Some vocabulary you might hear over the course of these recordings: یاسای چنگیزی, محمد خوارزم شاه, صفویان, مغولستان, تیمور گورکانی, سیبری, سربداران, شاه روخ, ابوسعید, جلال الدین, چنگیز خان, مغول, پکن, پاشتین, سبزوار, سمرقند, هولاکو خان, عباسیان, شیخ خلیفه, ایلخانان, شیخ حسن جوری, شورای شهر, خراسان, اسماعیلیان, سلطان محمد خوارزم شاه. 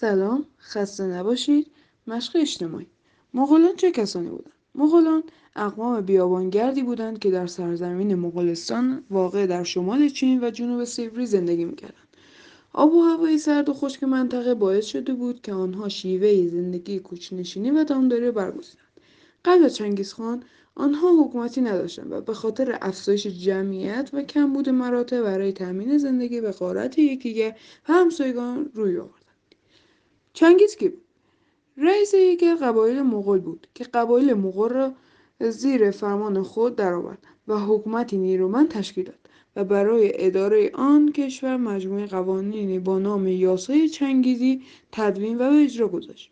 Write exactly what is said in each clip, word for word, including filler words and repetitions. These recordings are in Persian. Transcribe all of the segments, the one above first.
سلام، خسته نباشید. مشق اجتماعی. مغولان چه کسانی بودند؟ مغولان اقوام بیابانگردی بودند که در سرزمین مغولستان واقع در شمال چین و جنوب سیبری زندگی میکردند. آب و هوای سرد و خشک منطقه باعث شده بود که آنها شیوه زندگی کوچ‌نشینی و دامداری برگزیدند. قبل از چنگیز خان آنها حکومتی نداشتند و به خاطر افزایش جمعیت و کمبود مراتع برای تامین زندگی به غارت یکدیگر و همسایگان روی آوردند. چنگیز کی بود؟ رئیس یکی از قبایل مغول بود که قبایل مغول را زیر فرمان خود درآورد و حکومتی نیرومند تشکیل داد و برای اداره آن کشور مجموعه قوانینی با نام یاسای چنگیزی تدوین و به اجرا گذاشت.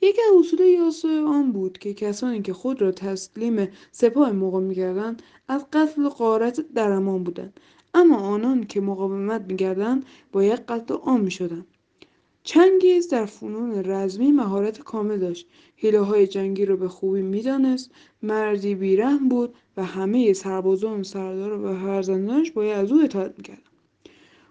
یکی از اصول یاسای آن بود که کسانی که خود را تسلیم سپاه مغول می‌کردند از قتل و غارت در امان بودند، اما آنان که مقاومت می‌کردند باید قتل عام می‌شدند. چنگیز در فنون رزمی مهارت کامل داشت، حیله‌های جنگی را به خوبی می‌دانست، مردی بی‌رحم بود و همه سربازان، سردار و فرزندانش باید از او اطاعت می‌کردند.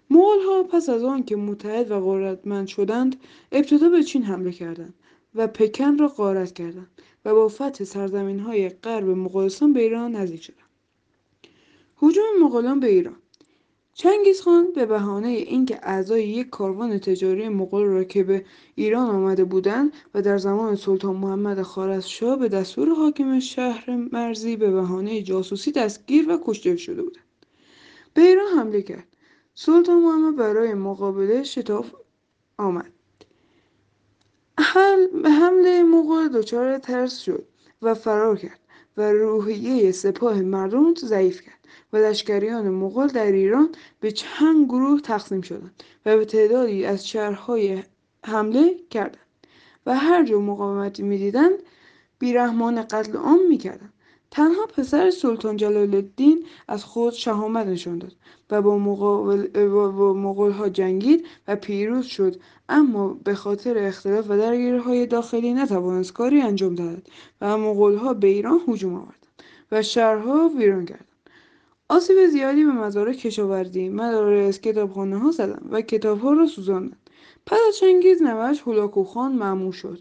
مغول‌ها پس از آن که متحد و قدرتمند شدند، ابتدا به چین حمله کردند و پکن را غارت کردند و با فتح سرزمین‌های غرب مغولستان به ایران نزدیک شدند. هجوم مغولان به ایران. چنگیز خان به بهانه اینکه اعضای یک کاروان تجاری مغول را که به ایران آمده بودند و در زمان سلطان محمد خوارزم شاه به دستور حاکم شهر مرزی به بهانه جاسوسی دستگیر و کشته شده بودند، به ایران حمله کرد. سلطان محمد برای مقابله شتاب آمد. حمله مغول دچار ترس شد و فرار کرد و روحیه سپاه مردم را ضعیف کرد و لشکریان مغول در ایران به چند گروه تقسیم شدند و به تعدادی از شهرهای حمله کردند و هر جا مقاومتی می‌دیدند بی‌رحمانه قتل عام می‌کردند. تنها پسر سلطان جلال الدین از خود شهامت نشان داد و با مغول‌ها جنگید و پیروز شد، اما به خاطر اختلاف و درگیری‌های داخلی نتوانست کاری انجام دهد و مغول‌ها به ایران هجوم آوردند و شهرها ویران کردند. آسیب زیادی به مزارع کشاورزی، مدارس، کتابخانه‌ها زدند و کتاب‌ها را سوزاندند. پس از چنگیز نوه‌اش هولاکو خان مأمور شد.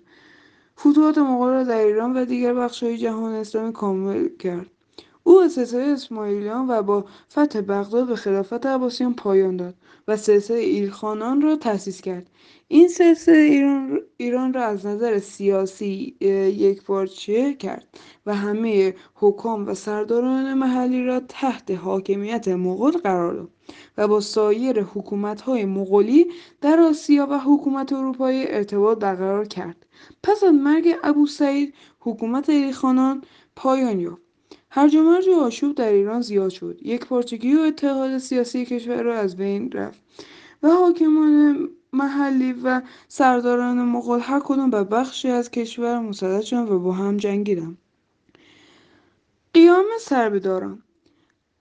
فتوحات مغول را در ایران و دیگر بخش‌های جهان اسلامی کامل کرد. او به سلسله اسماعیلیان و با فتح بغداد به خلافت عباسیان پایان داد و سلسله ایلخانان را تأسیس کرد. این سلسله ایران ایران را از نظر سیاسی یکپارچه کرد و همه حکام و سرداران محلی را تحت حاکمیت مغول قرار داد و با سایر حکومت‌های مغولی در آسیا و حکومت اروپایی ارتباط برقرار کرد. پس از مرگ ابوسعید حکومت ایلخانان پایان یافت. هرج و مرج و آشوب در ایران زیاد شد. یکپارچگی و اتحاد سیاسی کشور را از بین رفت و حاکمان محلی و سرداران مغول هر کدام به بخشی از کشور مسلط شدند و با هم جنگیدند. قیام سربداران.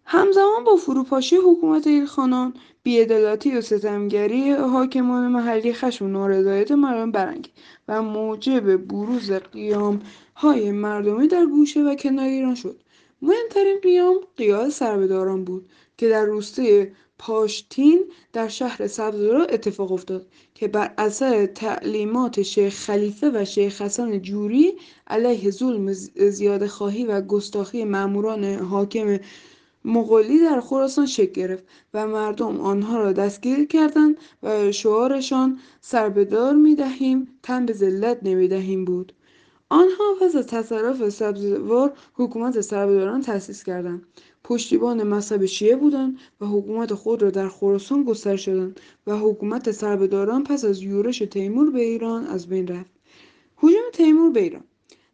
همزمان با فروپاشی حکومت ایلخانان، بی‌عدالتی و ستمگری حاکمان محلی خشم و نارضایت مردم برانگیخت و موجب بروز قیام‌های مردمی در گوشه و کنار ایران شد. مهمترین قیام قیام سربداران بود که در روستای پاشتین در شهر سبزوار اتفاق افتاد که بر اثر تعلیمات شیخ خلیفه و شیخ حسن جوری علیه ظلم، زیاده‌خواهی و گستاخی ماموران حاکم مغولی در خراسان شکل گرفت و مردم آنها را دستگیر کردند و شعارشان سربدار می‌دهیم تن به ذلت نمی‌دهیم بود. آنها پس از تصرف سبزوار حکومت سربداران تأسیس کردند. پشتیبان مذهب شیعه بودند و حکومت خود را در خراسان گسترش دادند و حکومت سربداران پس از یورش تیمور به ایران از بین رفت. هجوم تیمور به ایران.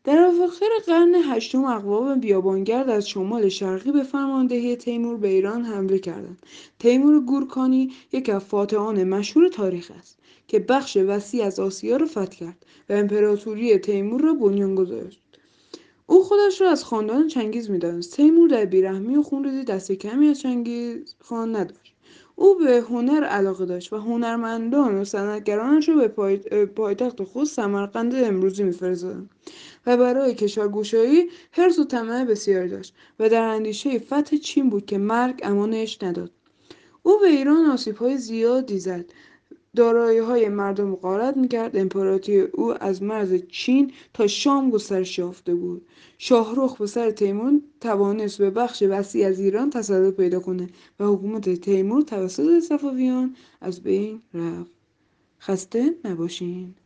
در اواخر قرن هشتم اقوام بیابانگرد از شمال شرقی به فرماندهی تیمور به ایران حمله کردند. تیمور گورکانی یکی از فاتحان مشهور تاریخ است که بخش وسیع از آسیا را فتح کرد و امپراتوری تیمور را بنیان گذاشت. او خودش را از خاندان چنگیز می‌دانست. تیمور در بیرحمی و خونریزی دست کمی از چنگیز خان نداشت. او به هنر علاقه داشت و هنرمندان و صنعتگرانش را به پایتخت خود سمرقند امروزی می‌فرستادند و برای کشورگشایی حرص و طمع بسیار داشت و در اندیشه فتح چین بود که مرگ امانش نداد. او به ایران آسیب‌های زیادی زد دارایی‌های مردم غارت می‌کرد. امپراتوری او از مرز چین تا شام گسترش یافته بود. شاه روخ به سر تیمور توانست به بخش وسیعی از ایران تسلط پیدا کنه و حکومت تیمور توسط صفویان از بین رفت. خسته نباشین.